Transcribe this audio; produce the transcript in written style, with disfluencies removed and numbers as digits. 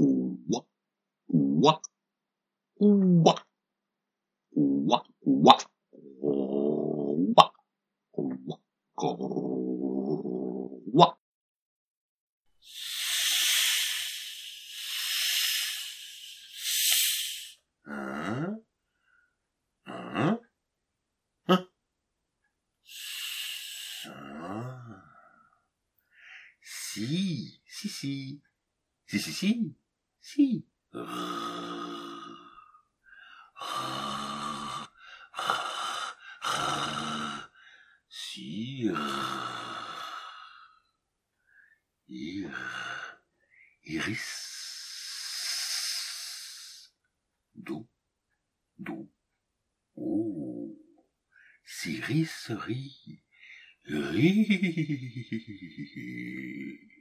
ouah, ouah, ouah, ouah, ouah, ouah, ouah. Si, si, si, si, si, si, si. Si. Iris. Do. Do. Oh. Siris rit. Rit.